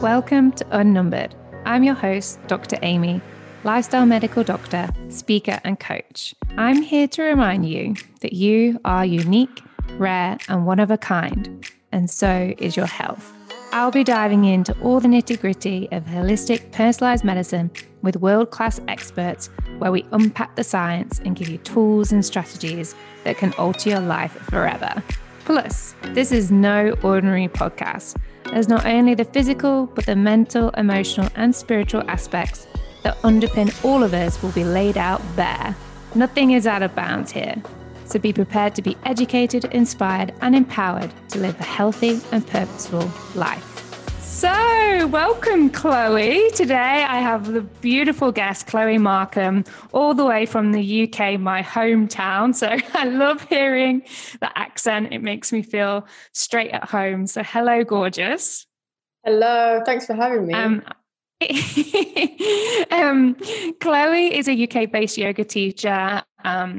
Welcome to Unnumbered. I'm your host, Dr. Amy, lifestyle medical doctor, speaker, and coach. I'm here to remind you that you are unique, rare, and one of a kind, and so is your health. I'll be diving into all the nitty-gritty of holistic, personalized medicine with world-class experts, where we unpack the science and give you tools and strategies that can alter your life forever. Plus, this is no ordinary podcast. There's not only the physical, but the mental, emotional, and spiritual aspects that underpin all of us will be laid out bare. Nothing is out of bounds here. So be prepared to be educated, inspired, and empowered to live a healthy and purposeful life. So welcome, Chloe. Today I have the beautiful guest, Chloe Markham, all the way from the UK, my hometown. So I love hearing the accent. It makes me feel straight at home. So hello, gorgeous. Hello. Thanks for having me. Chloe is a UK-based yoga teacher.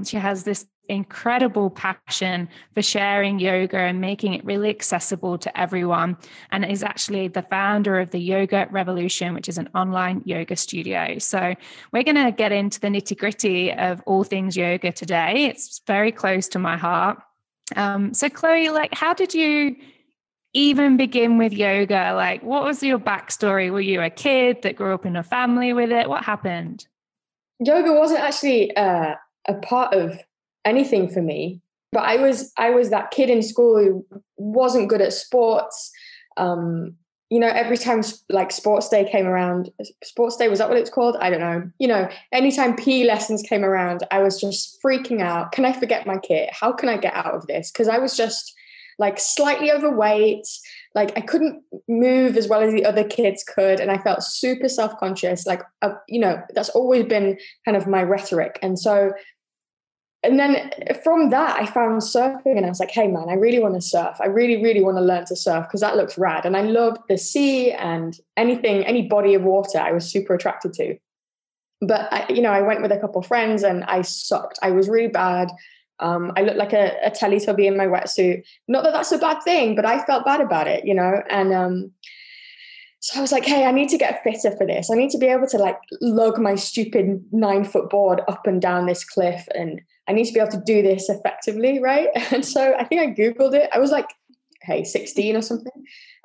She has this incredible passion for sharing yoga and making it really accessible to everyone, and is actually the founder of the Yoga Revolution, which is an online yoga studio. So we're going to get into the nitty-gritty of all things yoga today. It's very close to my heart. So Chloe, how did you even begin with yoga? What was your backstory? Were you a kid that grew up in a family with it? What happened? Yoga wasn't actually a part of anything for me, but I was that kid in school who wasn't good at sports. Every time sports day came around, sports day, was that what it's called? I don't know. Anytime PE lessons came around, I was just freaking out. Can I forget my kit? How can I get out of this? Because I was just slightly overweight. I couldn't move as well as the other kids could. And I felt super self-conscious. That's always been kind of my rhetoric. And then from that, I found surfing and I was like, hey, man, I really want to surf. I really, really want to learn to surf because that looks rad. And I loved the sea and anything, any body of water I was super attracted to. But, I went with a couple of friends and I sucked. I was really bad. I looked like a Teletubby in my wetsuit. Not that that's a bad thing, but I felt bad about it, and so I was like, hey, I need to get fitter for this. I need to be able to lug my stupid 9-foot board up and down this cliff. And I need to be able to do this effectively, right? And so I think I Googled it. I was 16 or something.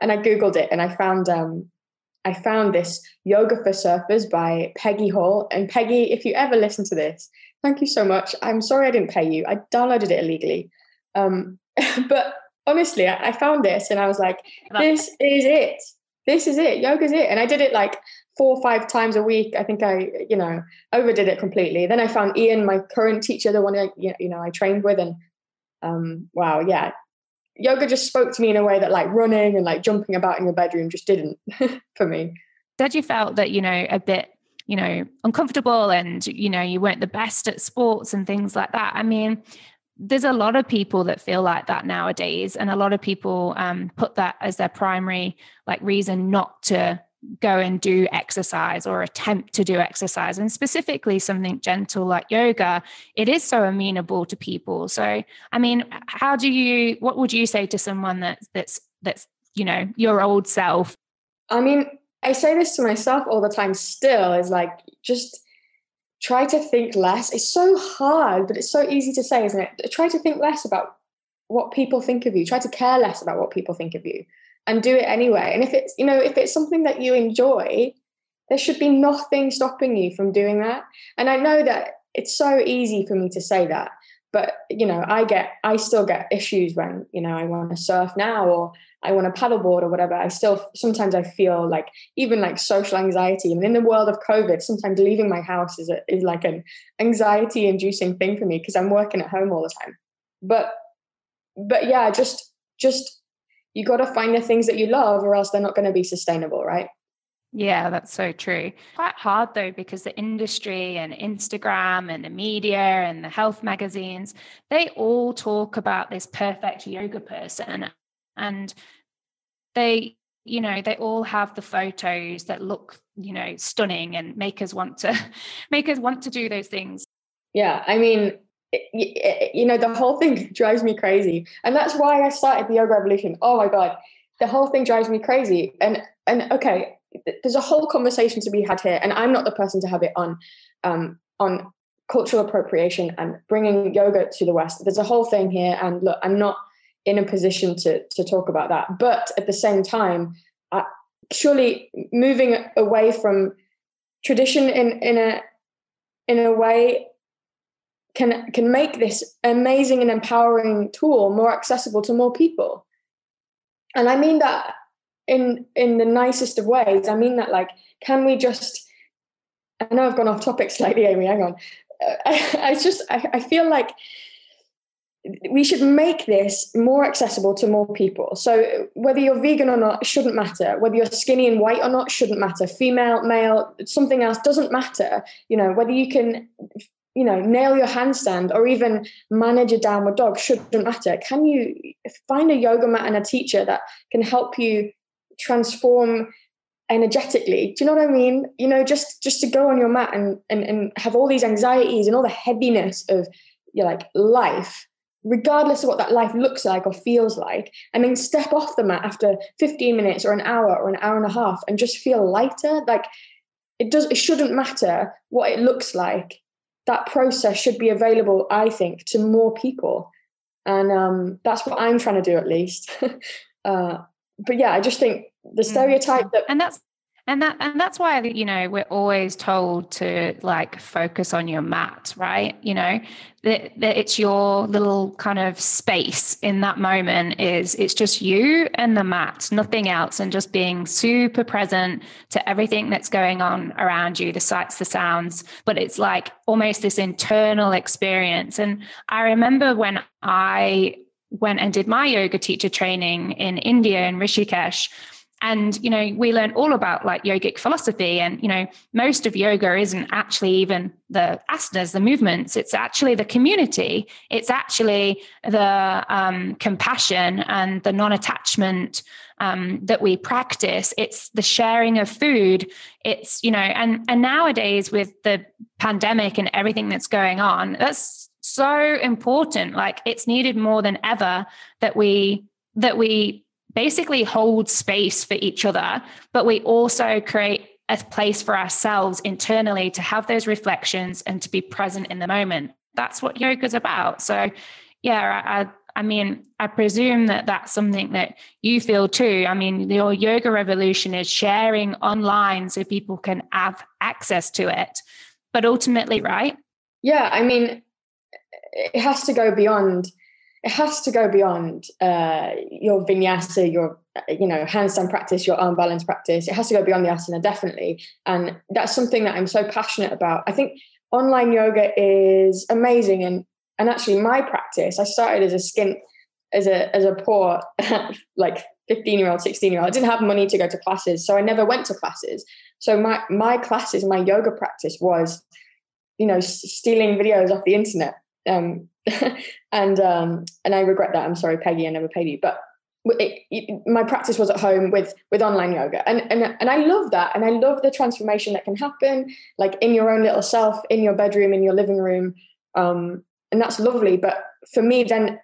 And I Googled it and I found this Yoga for Surfers by Peggy Hall. And Peggy, if you ever listen to this, thank you so much. I'm sorry I didn't pay you. I downloaded it illegally. But honestly, I found this and I was like, this is it. This is it. Yoga's it. And I did it 4 or 5 titimes a week. I think I overdid it completely. Then I found Ian, my current teacher, the one I trained with. And wow. Yeah. Yoga just spoke to me in a way that running and jumping about in your bedroom just didn't for me. Said you felt that, a bit, uncomfortable and, you weren't the best at sports and things like that. I mean, there's a lot of people that feel like that nowadays. And a lot of people put that as their primary reason not to go and do exercise or attempt to do exercise, and specifically something gentle like yoga. It is so amenable to people. So, I mean, what would you say to someone that's your old self? I mean, I say this to myself all the time still, is just try to think less. It's so hard, but it's so easy to say, isn't it? Try to think less about what people think of you. Try to care less about what people think of you. And do it anyway. And if it's something that you enjoy, there should be nothing stopping you from doing that. And I know that it's so easy for me to say that, but I still get issues when I want to surf now or I want to paddleboard or whatever. I still sometimes I feel even social anxiety. And in the world of COVID, sometimes leaving my house is an anxiety-inducing thing for me because I'm working at home all the time. But yeah, just. You got to find the things that you love or else they're not going to be sustainable, right? Yeah, that's so true. Quite hard though, because the industry and Instagram and the media and the health magazines, they all talk about this perfect yoga person, and they all have the photos that look, stunning and make us want to do those things. Yeah. I mean, the whole thing drives me crazy. And that's why I started the Yoga Revolution. Oh my God, the whole thing drives me crazy. And okay, there's a whole conversation to be had here, and I'm not the person to have it on cultural appropriation and bringing yoga to the West. There's a whole thing here, and look, I'm not in a position to talk about that. But at the same time, surely moving away from tradition in a way can make this amazing and empowering tool more accessible to more people. And I mean that in the nicest of ways. I mean that, like, can we just, I know I've gone off topic slightly, Amy, hang on. I feel like we should make this more accessible to more people. So whether you're vegan or not shouldn't matter. Whether you're skinny and white or not shouldn't matter. Female, male, something else doesn't matter. You know, whether you can, you know, nail your handstand or even manage a downward dog shouldn't matter. Can you find a yoga mat and a teacher that can help you transform energetically? Do you know what I mean? You know, just to go on your mat and have all these anxieties and all the heaviness of your life, regardless of what that life looks like or feels like, and then step off the mat after 15 minutes or an hour or an hour and a half and just feel lighter. Like, it shouldn't matter what it looks like. That process should be available, I think, to more people. And that's what I'm trying to do, at least. But yeah, I just think the stereotype that... And that's why, you know, we're always told to focus on your mat, right? You know, that it's your little kind of space in that moment, it's just you and the mat, nothing else. And just being super present to everything that's going on around you, the sights, the sounds, but it's like almost this internal experience. And I remember when I went and did my yoga teacher training in India in Rishikesh, and, you know, we learn all about yogic philosophy, and, you know, most of yoga isn't actually even the asanas, the movements. It's actually the community. It's actually the compassion and the non-attachment that we practice. It's the sharing of food. It's, you know, and nowadays with the pandemic and everything that's going on, that's so important. Like, it's needed more than ever that we basically hold space for each other, but we also create a place for ourselves internally to have those reflections and to be present in the moment. That's what yoga's about. So yeah, I mean, I presume that that's something that you feel too. I mean, your Yoga Revolution is sharing online so people can have access to it, but ultimately, right? Yeah. I mean, it has to go beyond your vinyasa, your, you know, handstand practice, your arm balance practice. It has to go beyond the asana, definitely. And that's something that I'm so passionate about. I think online yoga is amazing. And actually my practice, I started as a skint, as a poor, 15-year-old, 16-year-old. I didn't have money to go to classes. So I never went to classes. So my classes, my yoga practice was, you know, stealing videos off the internet. And I regret that. I'm sorry, Peggy, I never paid you, but my practice was at home with online yoga. And I love that. And I love the transformation that can happen, like in your own little self, in your bedroom, in your living room. And that's lovely. But for me, then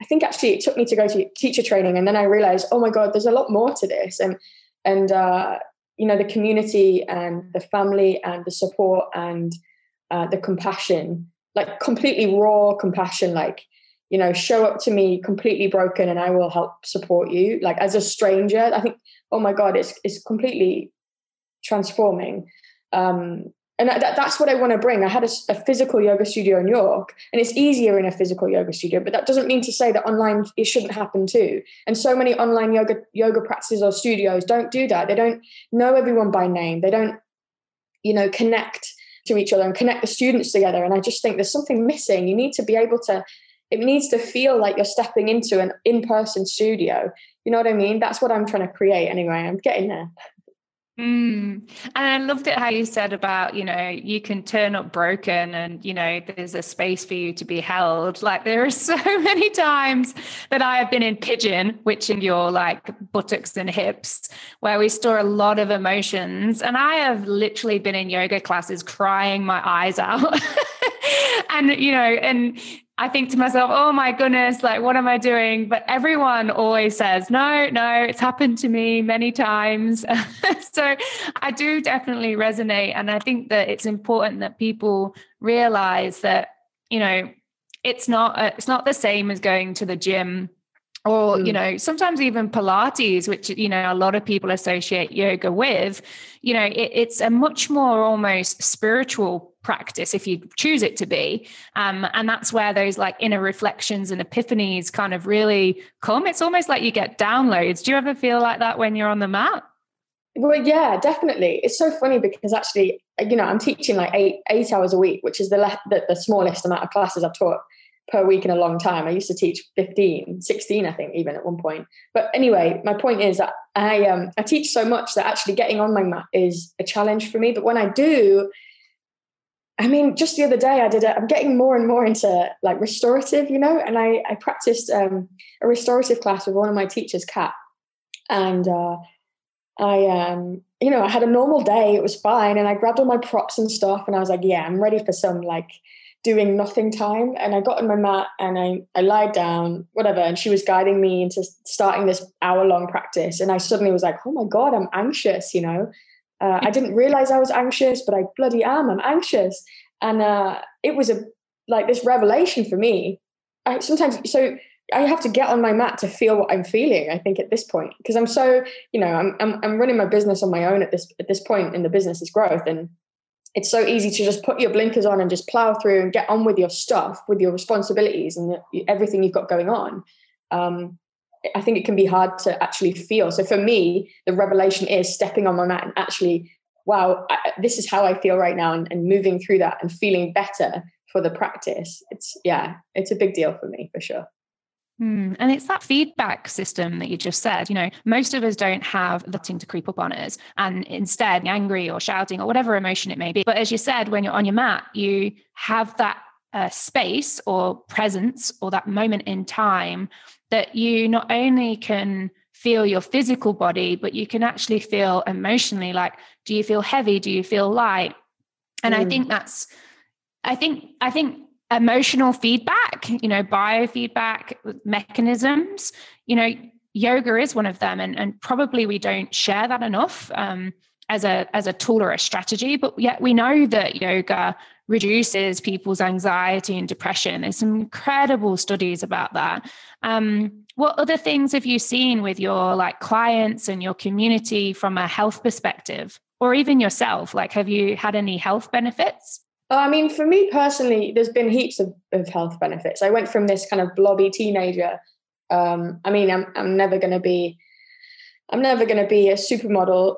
I think actually it took me to go to teacher training. And then I realized, oh my God, there's a lot more to this. And you know, the community and the family and the support and the compassion, like completely raw compassion, like, you know, show up to me completely broken and I will help support you. Like, as a stranger, I think, oh my God, it's completely transforming. And that's what I want to bring. I had a physical yoga studio in York, and it's easier in a physical yoga studio, but that doesn't mean to say that online it shouldn't happen too. And so many online yoga practices or studios don't do that. They don't know everyone by name. They don't, you know, connect to each other and connect the students together. And I just think there's something missing. You need to be able to, it needs to feel like you're stepping into an in-person studio. You know what I mean? That's what I'm trying to create anyway. I'm getting there. And I loved it how you said about, you know, you can turn up broken and, you know, there's a space for you to be held. Like, there are so many times that I have been in pigeon, which in your buttocks and hips, where we store a lot of emotions. And I have literally been in yoga classes crying my eyes out And, you know, and I think to myself, oh my goodness, like, what am I doing? But everyone always says, no, it's happened to me many times. So I do definitely resonate. And I think that it's important that people realize that, you know, it's not the same as going to the gym. Or, you know, sometimes even Pilates, which, you know, a lot of people associate yoga with, you know, it's a much more almost spiritual practice if you choose it to be. And that's where those like inner reflections and epiphanies kind of really come. It's almost like you get downloads. Do you ever feel like that when you're on the mat? Well, yeah, definitely. It's so funny because actually, you know, I'm teaching like eight hours a week, which is the smallest amount of classes I've taught per week in a long time. I used to teach 15, 16, I think, even at one point. But anyway, my point is that I teach so much that actually getting on my mat is a challenge for me. But when I do, I mean, just the other day I'm getting more and more into like restorative, you know, and I practiced a restorative class with one of my teachers, Kat. And you know, I had a normal day. It was fine. And I grabbed all my props and stuff. And I was like, yeah, I'm ready for some like doing nothing time. And I got on my mat and I lied down, whatever. And she was guiding me into starting this hour-long practice. And I suddenly was like, oh my God, I'm anxious, you know. I didn't realize I was anxious, but I bloody am. I'm anxious. And it was like this revelation for me. So I have to get on my mat to feel what I'm feeling, I think, at this point, because I'm so, you know, I'm running my business on my own at this point in the business's growth. And it's so easy to just put your blinkers on and just plow through and get on with your stuff, with your responsibilities and everything you've got going on. I think it can be hard to actually feel. So for me, the revelation is stepping on my mat and actually, wow, this is how I feel right now, and moving through that and feeling better for the practice. It's a big deal for me, for sure. And it's that feedback system that you just said. You know, most of us don't have the thing to creep up on us, and instead angry or shouting or whatever emotion it may be. But as you said, when you're on your mat, you have that space or presence or that moment in time that you not only can feel your physical body, but you can actually feel emotionally, like, do you feel heavy? Do you feel light? And I think emotional feedback, you know, biofeedback mechanisms, you know, yoga is one of them. And probably we don't share that enough as a tool or a strategy, but yet we know that yoga reduces people's anxiety and depression. There's some incredible studies about that. What other things have you seen with your like clients and your community from a health perspective, or even yourself? Like, have you had any health benefits? Oh, I mean, for me personally, there's been heaps of health benefits. I went from this kind of blobby teenager. I mean, I'm never going to be a supermodel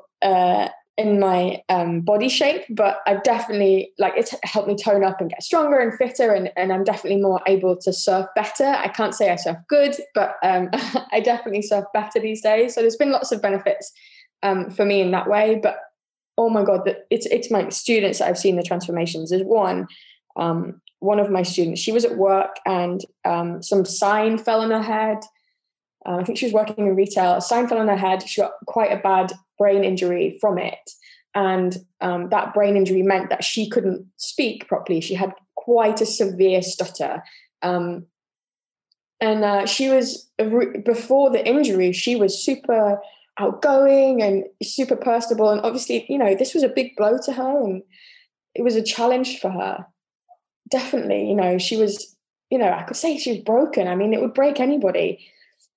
in my body shape, but I've definitely, like, it's helped me tone up and get stronger and fitter, and I'm definitely more able to surf better. I can't say I surf good, but I definitely surf better these days. So there's been lots of benefits for me in that way, but oh my God, it's my students that I've seen the transformations. There's one of my students, she was at work and some sign fell on her head. I think she was working in retail. A sign fell on her head. She got quite a bad brain injury from it. And that brain injury meant that she couldn't speak properly. She had quite a severe stutter. She was, before the injury, she was super outgoing and super personable, and obviously, you know, this was a big blow to her, and it was a challenge for her, definitely. You know, she was, you know, I could say she was broken. I mean, it would break anybody.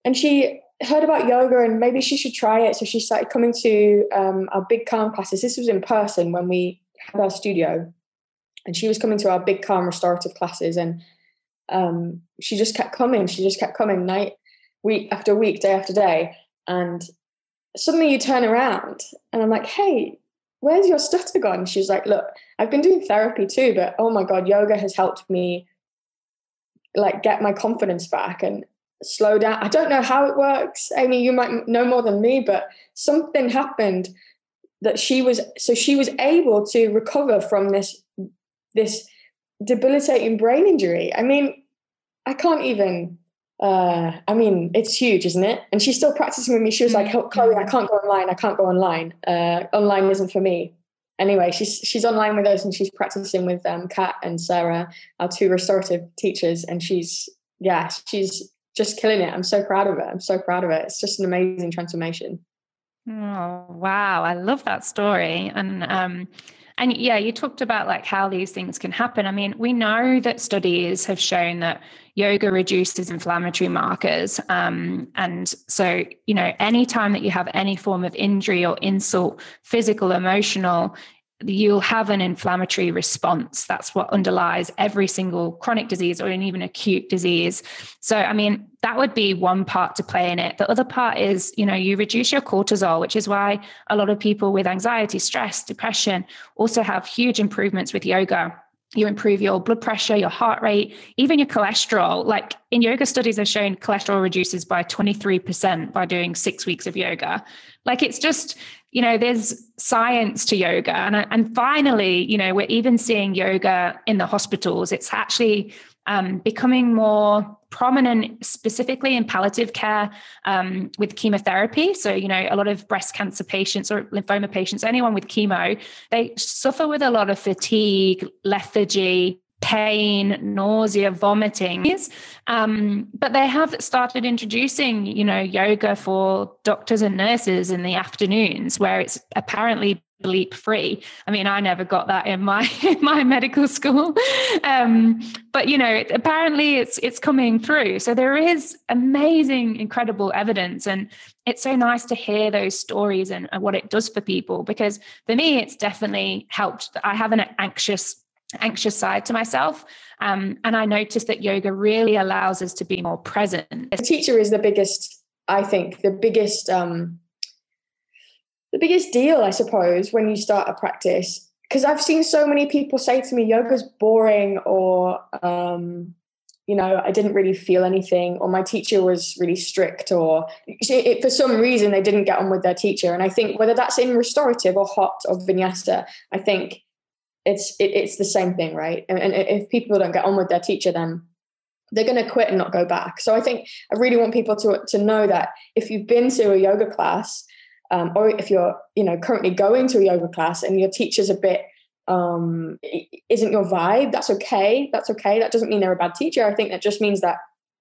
And she heard about yoga and maybe she should try it, so she started coming to our Big Calm classes. This was in person when we had our studio, and she was coming to our Big Calm restorative classes, and she just kept coming. Night, week after week, day after day. And suddenly you turn around and I'm like, hey, where's your stutter gone? She's like, look, I've been doing therapy too, but oh my God, yoga has helped me like get my confidence back and slow down. I don't know how it works. I mean, you might know more than me, but something happened that she was able to recover from this debilitating brain injury. I mean, I can't even... I mean, it's huge, isn't it? And she's still practicing with me. She was like, Chloe, I can't go online. Online isn't for me. anyway, she's online with us and she's practicing with Kat and Sarah, our two restorative teachers, and she's just killing it. I'm so proud of her. It's just an amazing transformation. Oh, wow. I love that story. And yeah, you talked about like how these things can happen. I mean, we know that studies have shown that yoga reduces inflammatory markers. And so, you know, anytime that you have any form of injury or insult, physical, emotional, you'll have an inflammatory response. That's what underlies every single chronic disease or even acute disease. So, I mean, that would be one part to play in it. The other part is, you know, you reduce your cortisol, which is why a lot of people with anxiety, stress, depression also have huge improvements with yoga. You improve your blood pressure, your heart rate, even your cholesterol. Like in yoga studies, they've shown cholesterol reduces by 23% by doing 6 weeks of yoga. Like it's just, you know, there's science to yoga. And finally, you know, we're even seeing yoga in the hospitals. It's actually becoming more prominent specifically in palliative care with chemotherapy. So, you know, a lot of breast cancer patients or lymphoma patients, anyone with chemo, they suffer with a lot of fatigue, lethargy, pain, nausea, vomiting. But they have started introducing, you know, yoga for doctors and nurses in the afternoons where it's apparently bleep free. I mean, I never got that in my medical school. But you know, apparently it's coming through. So there is amazing, incredible evidence. And it's so nice to hear those stories and what it does for people, because for me, it's definitely helped. I have an anxious side to myself. And I noticed that yoga really allows us to be more present. The teacher is the biggest deal, I suppose, when you start a practice, because I've seen so many people say to me, yoga's boring, or, you know, I didn't really feel anything, or my teacher was really strict, or for some reason they didn't get on with their teacher. And I think whether that's in restorative or hot or vinyasa, I think it's the same thing, right? And if people don't get on with their teacher, then they're going to quit and not go back. So I think I really want people to know that if you've been to a yoga class, or if you're, you know, currently going to a yoga class and your teacher's a bit, isn't your vibe, that's okay. That's okay. That doesn't mean they're a bad teacher. I think that just means that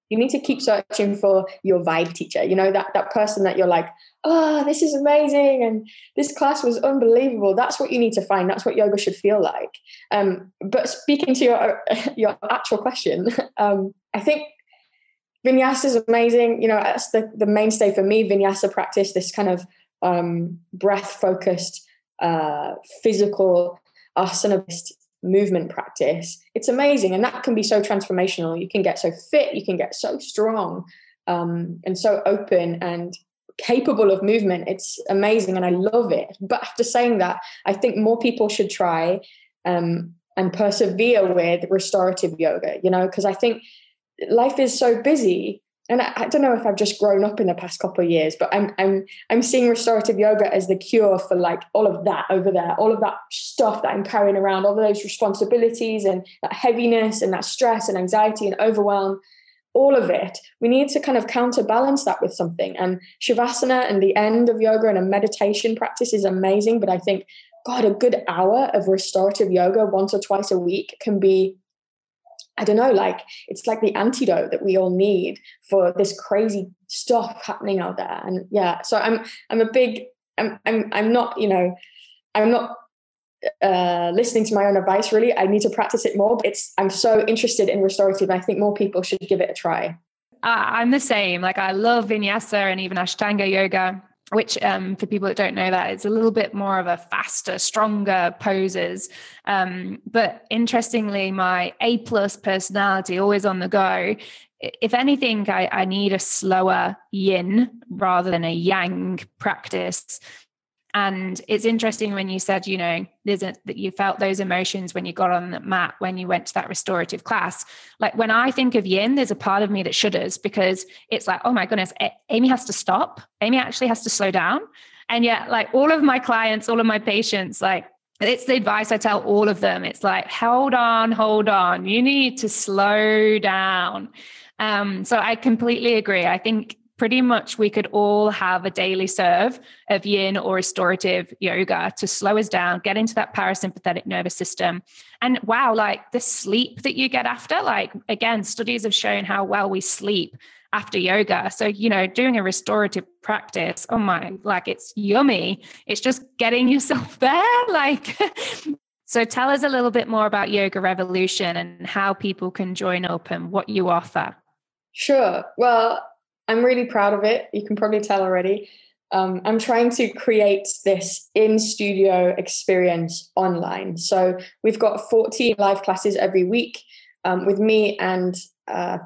you need to keep searching for your vibe teacher, you know, that person that you're like, oh, this is amazing. And this class was unbelievable. That's what you need to find. That's what yoga should feel like. But speaking to your actual question, I think vinyasa is amazing. You know, that's the mainstay for me, vinyasa practice, this kind of breath focused physical asana movement practice. It's amazing, and that can be so transformational. You can get so fit, you can get so strong, and so open and capable of movement. It's amazing, and I love it. But after saying that, I think more people should try and persevere with restorative yoga, you know, because I think life is so busy. And I don't know if I've just grown up in the past couple of years, but I'm seeing restorative yoga as the cure for like all of that over there, all of that stuff that I'm carrying around, all of those responsibilities and that heaviness and that stress and anxiety and overwhelm, all of it. We need to kind of counterbalance that with something. And Shavasana and the end of yoga and a meditation practice is amazing. But I think, God, a good hour of restorative yoga once or twice a week can be, I don't know, like it's like the antidote that we all need for this crazy stuff happening out there. And yeah, so I'm not listening to my own advice, really. I need to practice it more, but I'm so interested in restorative. I think more people should give it a try. I'm the same. Like I love vinyasa and even Ashtanga yoga, which for people that don't know that, it's a little bit more of a faster, stronger poses. But interestingly, my A+ personality, always on the go, if anything, I need a slower yin rather than a yang practice. And it's interesting when you said, you know, that you felt those emotions when you got on the mat, when you went to that restorative class. Like when I think of yin, there's a part of me that shudders because it's like, oh my goodness, Amy has to stop. Amy actually has to slow down. And yet like all of my clients, all of my patients, like it's the advice I tell all of them. It's like, hold on. You need to slow down. So I completely agree. I think pretty much we could all have a daily serve of yin or restorative yoga to slow us down, get into that parasympathetic nervous system. And wow, like the sleep that you get after, like again, studies have shown how well we sleep after yoga. So, you know, doing a restorative practice, oh my, like it's yummy. It's just getting yourself there. Like, so tell us a little bit more about Yoga Revolution and how people can join up and what you offer. Sure. Well, I'm really proud of it. You can probably tell already. I'm trying to create this in-studio experience online. So we've got 14 live classes every week with me and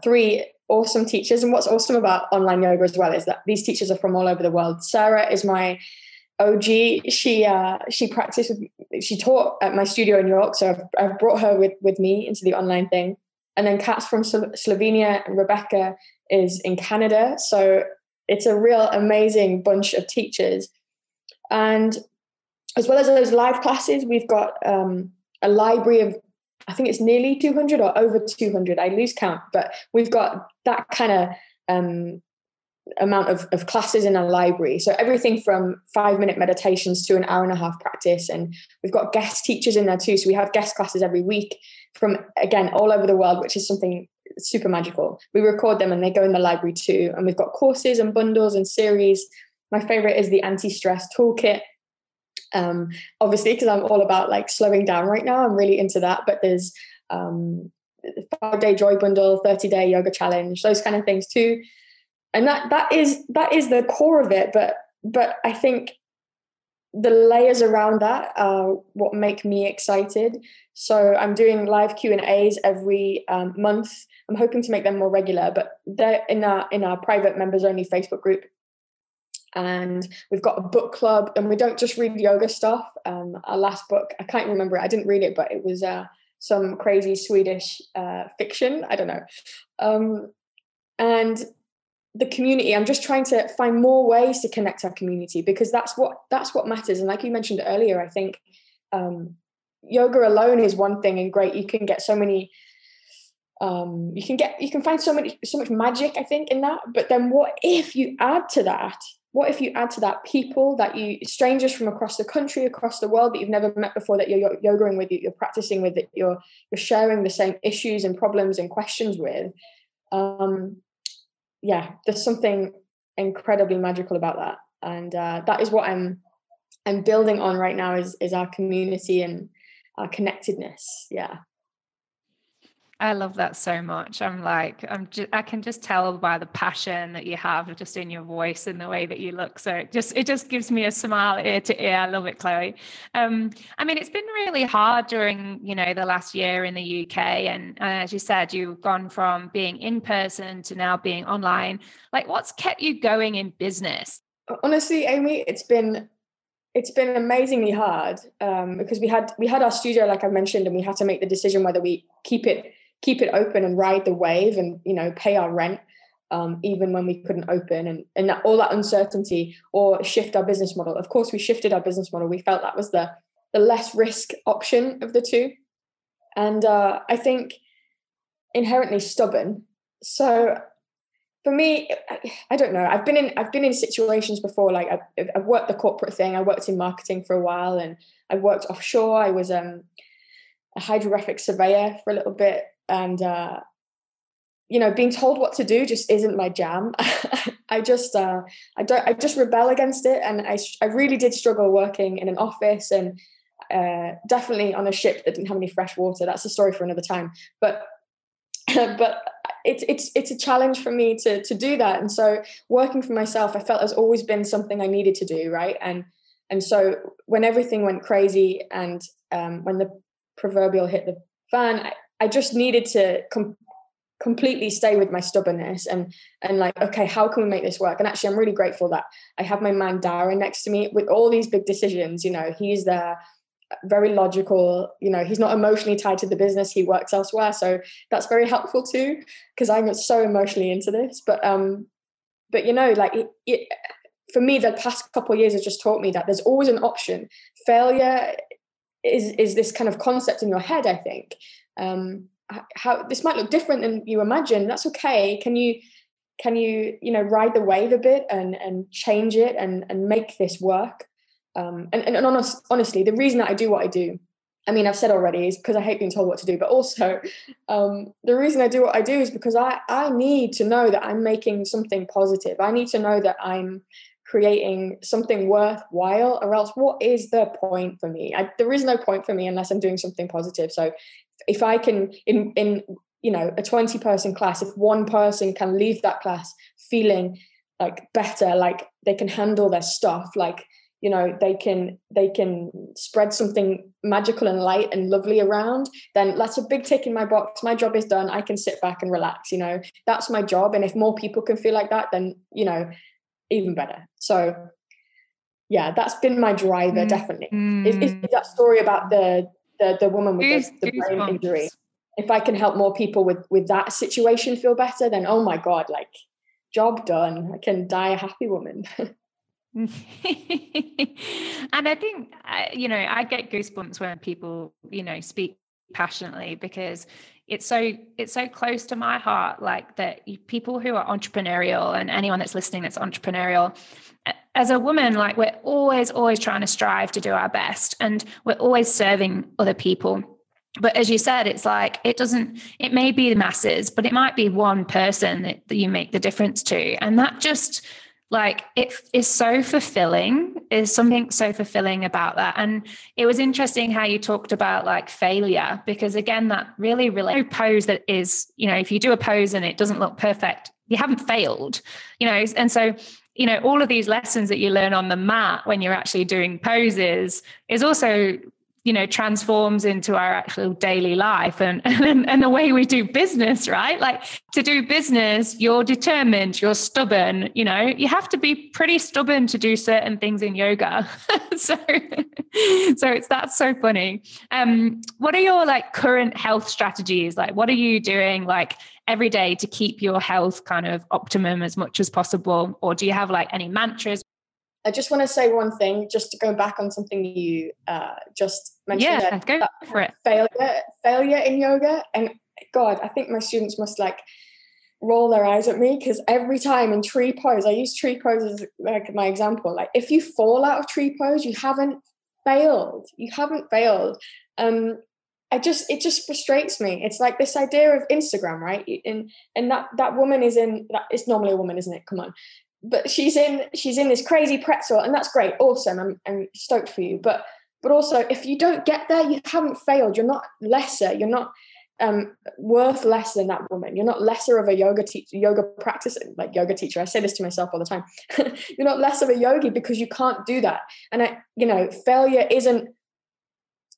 three awesome teachers. And what's awesome about online yoga as well is that these teachers are from all over the world. Sarah is my OG. She taught at my studio in York, so I've brought her with me into the online thing. And then Kat's from Slovenia and Rebecca is in Canada. So it's a real amazing bunch of teachers. And as well as those live classes, we've got a library of, I think it's nearly 200 or over 200. I lose count, but we've got that kind of amount of classes in our library. So everything from 5-minute meditations to an hour and a half practice. And we've got guest teachers in there too. So we have guest classes every week from, again, all over the world, which is something super magical. We record them and they go in the library too. And we've got courses and bundles and series. My favorite is the anti-stress toolkit. Obviously, because I'm all about like slowing down right now. I'm really into that. But there's 5-day joy bundle, 30-day yoga challenge, those kind of things too. And that is the core of it. But I think the layers around that are what make me excited. So I'm doing live Q&As every month. I'm hoping to make them more regular, but they're in our private members only Facebook group. And we've got a book club, and we don't just read yoga stuff. Our last book, I can't remember it. I didn't read it, but it was some crazy Swedish fiction. I don't know. And the community, I'm just trying to find more ways to connect our community, because that's what matters. And like you mentioned earlier, I think yoga alone is one thing and great. You can get so many, you can find so much magic, I think, in that. But then what if you add to that people that you, strangers from across the country, across the world that you've never met before, that you're yogaing with, you're practicing with, that you're sharing the same issues and problems and questions with. Yeah, there's something incredibly magical about that. And that is what I'm building on right now is our community and our connectedness. Yeah. I love that so much. I can just tell by the passion that you have just in your voice and the way that you look. So it just gives me a smile ear to ear. I love it, Chloe. I mean, it's been really hard during, you know, the last year in the UK. And as you said, you've gone from being in person to now being online. Like, what's kept you going in business? Honestly, Amy, it's been amazingly hard because we had our studio, like I mentioned, and we had to make the decision whether we keep it open and ride the wave and, you know, pay our rent even when we couldn't open and that, all that uncertainty, or shift our business model. Of course, we shifted our business model. We felt that was the less risk option of the two. And I think inherently stubborn. So for me, I don't know. I've been in situations before. Like I've worked the corporate thing. I worked in marketing for a while and I worked offshore. I was a hydrographic surveyor for a little bit. And, you know, being told what to do just isn't my jam. I just rebel against it. And I really did struggle working in an office and definitely on a ship that didn't have any fresh water. That's a story for another time. But it's a challenge for me to do that. And so working for myself, I felt there's always been something I needed to do. Right. And so when everything went crazy and when the proverbial hit the fan, I just needed to completely stay with my stubbornness and like, okay, how can we make this work? And actually, I'm really grateful that I have my man Darren next to me with all these big decisions. You know, he's there, very logical. You know, he's not emotionally tied to the business. He works elsewhere. So that's very helpful too, because I'm so emotionally into this. But you know, like for me, the past couple of years has just taught me that there's always an option. Failure is this kind of concept in your head, I think. How this might look different than you imagine. That's okay. Can you can you, you know, ride the wave a bit and change it and make this work? And honestly, the reason that I do what I do, I mean, I've said already, is because I hate being told what to do, but also the reason I do what I do is because I need to know that I'm making something positive. I need to know that I'm creating something worthwhile, or else what is the point for me? There is no point for me unless I'm doing something positive. So if I can, in you know, a 20-person class, if one person can leave that class feeling like better, like they can handle their stuff, like, you know, they can spread something magical and light and lovely around, then that's a big tick in my box. My job is done. I can sit back and relax, you know, that's my job. And if more people can feel like that, then, you know, even better. So yeah, that's been my driver. Definitely. It's that story about the woman with the brain injury. If I can help more people with that situation feel better, then, oh my God, like, job done. I can die a happy woman. And I think, you know, I get goosebumps when people, you know, speak passionately, because it's so close to my heart. Like, that people who are entrepreneurial, and anyone that's listening that's entrepreneurial, as a woman, like, we're always trying to strive to do our best, and we're always serving other people. But as you said, it's like, it may be the masses, but it might be one person that you make the difference to. And that just, like, it is so fulfilling. There's something so fulfilling about that. And it was interesting how you talked about, like, failure, because again, that really relates to pose that is, you know, if you do a pose and it doesn't look perfect, you haven't failed, you know? And so, you know, all of these lessons that you learn on the mat when you're actually doing poses is also, you know, transforms into our actual daily life and the way we do business, right? Like, to do business, you're determined, you're stubborn, you know, you have to be pretty stubborn to do certain things in yoga. so that's so funny. What are your, like, current health strategies? Like, what are you doing, like, every day to keep your health kind of optimum as much as possible? Or do you have, like, any mantras? I just want to say one thing, just to go back on something you just mentioned. Yeah, go for it. Failure in yoga. And God, I think my students must, like, roll their eyes at me, because every time in tree pose, I use tree pose as, like, my example. Like, if you fall out of tree pose, you haven't failed. It just frustrates me. It's like this idea of Instagram, right? And that woman is in, it's normally a woman, isn't it? Come on. But she's in this crazy pretzel, and that's great. Awesome. I'm stoked for you. But also, if you don't get there, you haven't failed. You're not lesser. You're not worth less than that woman. You're not lesser of a yoga teacher. I say this to myself all the time. You're not less of a yogi because you can't do that. And failure isn't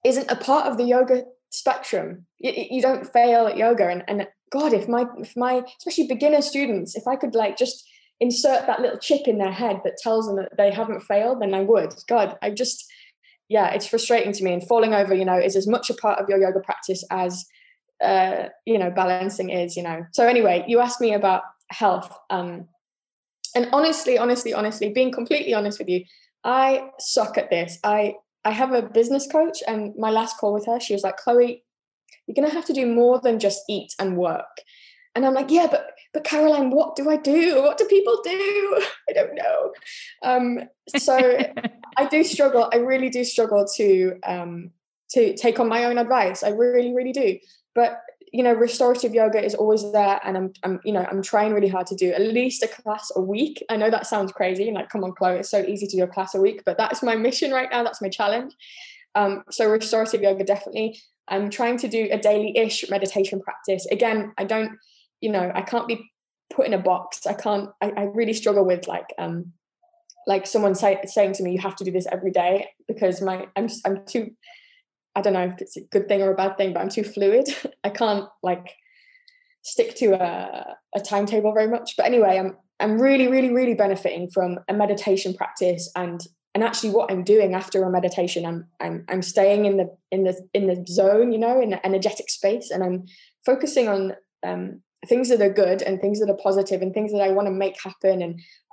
a part of the yoga spectrum. You don't fail at yoga. And God, if my especially beginner students, if I could, like, just insert that little chip in their head that tells them that they haven't failed, then I would. God, I just, yeah, it's frustrating to me. And falling over, you know, is as much a part of your yoga practice as, you know, balancing is, you know. So anyway, you asked me about health. And honestly, being completely honest with you, I suck at this. I have a business coach, and my last call with her, she was like, Chloe, you're going to have to do more than just eat and work. And I'm like, yeah, but Caroline, what do I do? What do people do? I don't know. So I do struggle. I really do struggle to take on my own advice. I really, really do. But, you know, restorative yoga is always there. And I'm trying really hard to do at least a class a week. I know that sounds crazy. And, like, come on, Chloe, it's so easy to do a class a week, but that's my mission right now. That's my challenge. So restorative yoga, definitely. I'm trying to do a daily-ish meditation practice. Again, I can't be put in a box. I really struggle with like someone saying to me, you have to do this every day, because I'm too, I don't know if it's a good thing or a bad thing, but I'm too fluid. I can't, like, stick to a timetable very much. But anyway, I'm really, really, really benefiting from a meditation practice, and actually what I'm doing after a meditation, I'm staying in the zone, you know, in the energetic space, and I'm focusing on, things that are good and things that are positive and things that I want to make happen.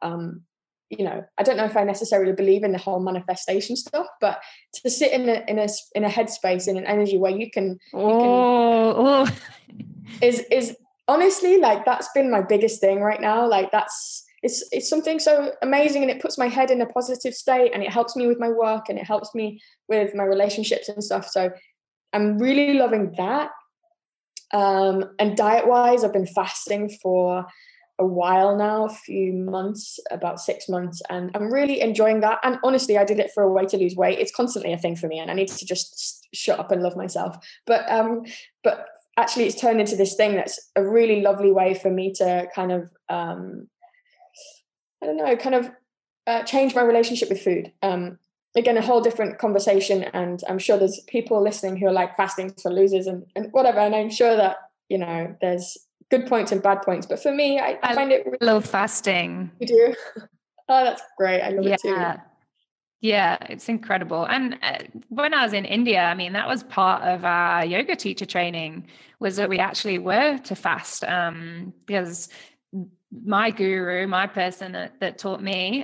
And, you know, I don't know if I necessarily believe in the whole manifestation stuff, but to sit in a headspace, in an energy where you can is honestly, like, that's been my biggest thing right now. Like, that's, it's something so amazing, and it puts my head in a positive state, and it helps me with my work, and it helps me with my relationships and stuff. So I'm really loving that. And diet wise, I've been fasting for a while now, a few months, about 6 months, and I'm really enjoying that. And honestly, I did it for a way to lose weight. It's constantly a thing for me, and I need to just shut up and love myself. But actually, it's turned into this thing that's a really lovely way for me to kind of, change my relationship with food. Again, a whole different conversation, and I'm sure there's people listening who are like, fasting for losers and whatever, and I'm sure that, you know, there's good points and bad points, but for me, I find it really... love fasting. You do? Oh, that's great. I love it too. Yeah, it's incredible. And when I was in India, I mean, that was part of our yoga teacher training, was that we actually were to fast, because my guru, my person that taught me,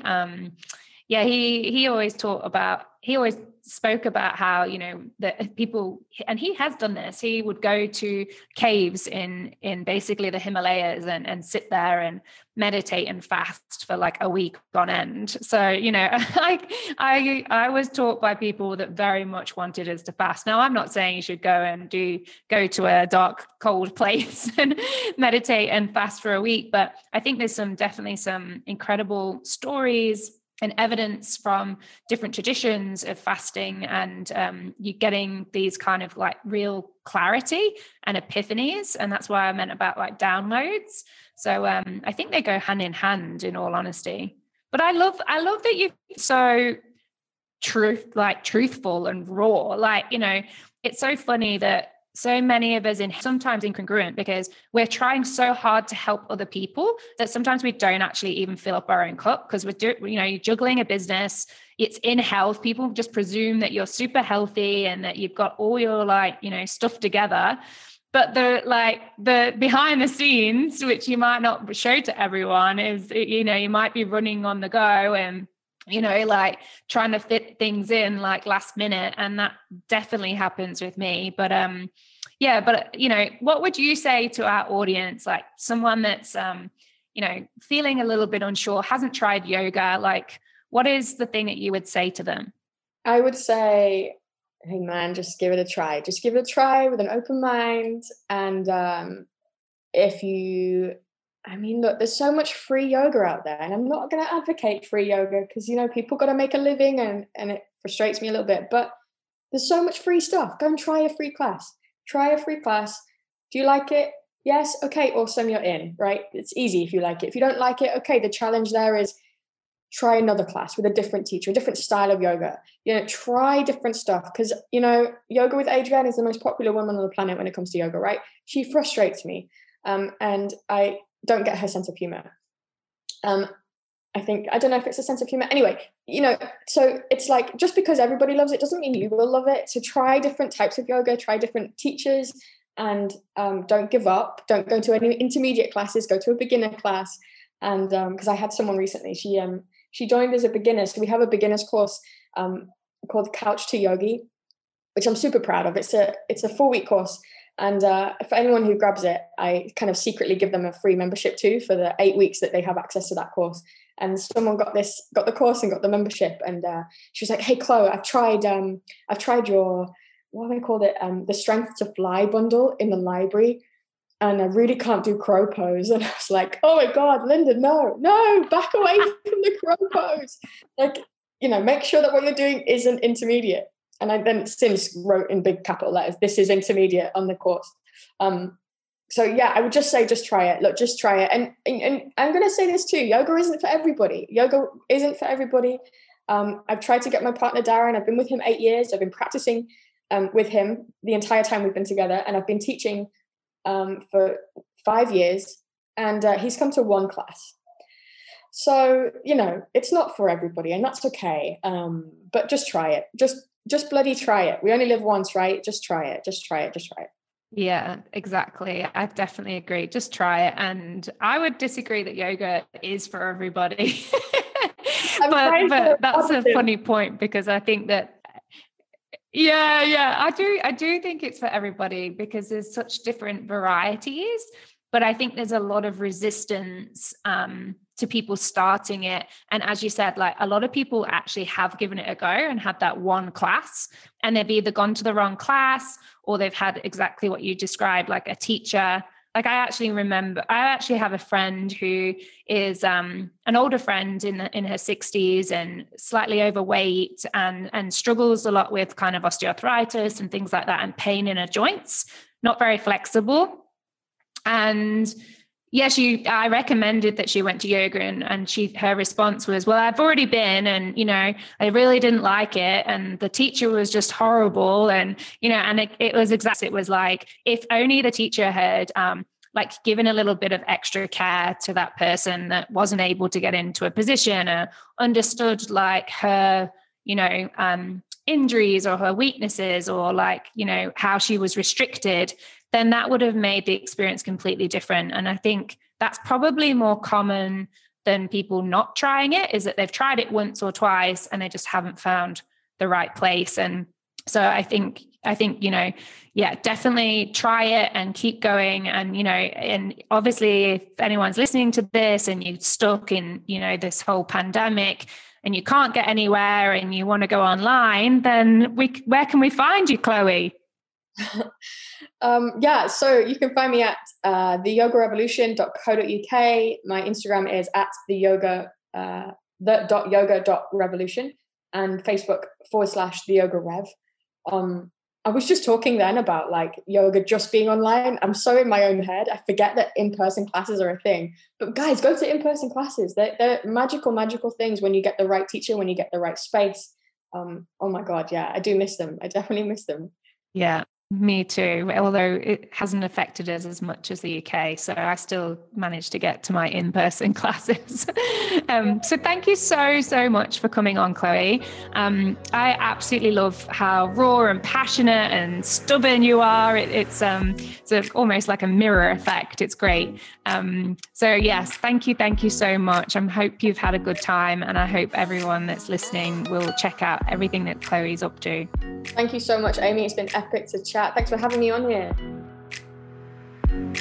he always spoke about how, you know, that people, and he has done this, he would go to caves in basically the Himalayas and sit there and meditate and fast for like a week on end. So, you know, I was taught by people that very much wanted us to fast. Now, I'm not saying you should go to a dark, cold place and meditate and fast for a week, but I think there's definitely some incredible stories and evidence from different traditions of fasting, and you getting these kind of like real clarity and epiphanies. And that's why I meant about like downloads. So I think they go hand in hand, in all honesty. But I love that you're so truthful and raw. Like, you know, it's so funny that so many of us sometimes incongruent, because we're trying so hard to help other people that sometimes we don't actually even fill up our own cup, because you're juggling a business, it's in health. People just presume that you're super healthy and that you've got all your like, you know, stuff together. But the behind the scenes, which you might not show to everyone, is, you know, you might be running on the go and, you know, like trying to fit things in like last minute. And that definitely happens with me. But you know, what would you say to our audience? Like someone that's, you know, feeling a little bit unsure, hasn't tried yoga, like what is the thing that you would say to them? I would say, hey man, just give it a try. Just give it a try with an open mind. And look, there's so much free yoga out there, and I'm not going to advocate free yoga because, you know, people got to make a living, and it frustrates me a little bit, but there's so much free stuff. Go and try a free class. Do you like it? Yes. Okay. Awesome. You're in, right? It's easy if you like it. If you don't like it, okay. The challenge there is try another class with a different teacher, a different style of yoga, you know, try different stuff. Because, you know, Yoga with Adrienne is the most popular woman on the planet when it comes to yoga, right? She frustrates me. And I don't get her sense of humor. I don't know if it's a sense of humor. Anyway, you know, so it's like, just because everybody loves it doesn't mean you will love it. So try different types of yoga, try different teachers, and don't give up. Don't go to any intermediate classes, go to a beginner class. And because I had someone recently, she joined as a beginner. So we have a beginner's course called Couch to Yogi, which I'm super proud of. It's a 4-week course. And for anyone who grabs it, I kind of secretly give them a free membership too for the 8 weeks that they have access to that course. And someone got the course and got the membership. And she was like, "Hey, Chloe, I've tried your, what do they call it? The Strength to Fly bundle in the library. And I really can't do crow pose." And I was like, "Oh my God, Linda, no, back away from the crow pose." Like, you know, make sure that what you're doing isn't intermediate. And I then since wrote in big capital letters, "This is intermediate" on the course. So yeah, I would just say, just try it. Look, just try it. And I'm going to say this too. Yoga isn't for everybody. I've tried to get my partner, Darren. I've been with him 8 years. I've been practicing with him the entire time we've been together. And I've been teaching for 5 years. And he's come to one class. So, you know, it's not for everybody, and that's okay. But just try it. Just bloody try it. We only live once, right? Just try it. Just try it. Just try it. Yeah, exactly. I definitely agree. Just try it. And I would disagree that yoga is for everybody. but that's a funny point, because I think that I do think it's for everybody, because there's such different varieties. But I think there's a lot of resistance to people starting it. And as you said, like a lot of people actually have given it a go and had that one class, and they've either gone to the wrong class or they've had exactly what you described, like a teacher. Like I actually remember, I actually have a friend who is an older friend in her 60s and slightly overweight and struggles a lot with kind of osteoarthritis and things like that and pain in her joints, not very flexible. And yeah, I recommended that she went to yoga, and her response was, well, I've already been, and, you know, I really didn't like it. And the teacher was just horrible. And, you know, and it was like, if only the teacher had like given a little bit of extra care to that person that wasn't able to get into a position, or understood like her, you know, injuries or her weaknesses, or like, you know, how she was restricted, then that would have made the experience completely different. And I think that's probably more common than people not trying it, is that they've tried it once or twice and they just haven't found the right place. And so I think, you know, yeah, definitely try it and keep going. And, you know, and obviously if anyone's listening to this and you're stuck in, you know, this whole pandemic and you can't get anywhere and you want to go online, then where can we find you, Chloe? So you can find me at theyogarevolution.co.uk. My Instagram is at theyoga.revolution, and Facebook /theyogarev. I was just talking then about like yoga just being online. I'm so in my own head, I forget that in-person classes are a thing. But guys, go to in-person classes. They're magical things when you get the right teacher, when you get the right space. Oh my God, yeah, I do miss them. I definitely miss them. Yeah, me too. Although it hasn't affected us as much as the UK. So I still managed to get to my in-person classes. So thank you so, so much for coming on, Chloe. I absolutely love how raw and passionate and stubborn you are. It's almost like a mirror effect. It's great. So yes, thank you so much. I hope you've had a good time, and I hope everyone that's listening will check out everything that Chloe's up to. Thank you so much, Amy. It's been epic to chat. Thanks for having me on here.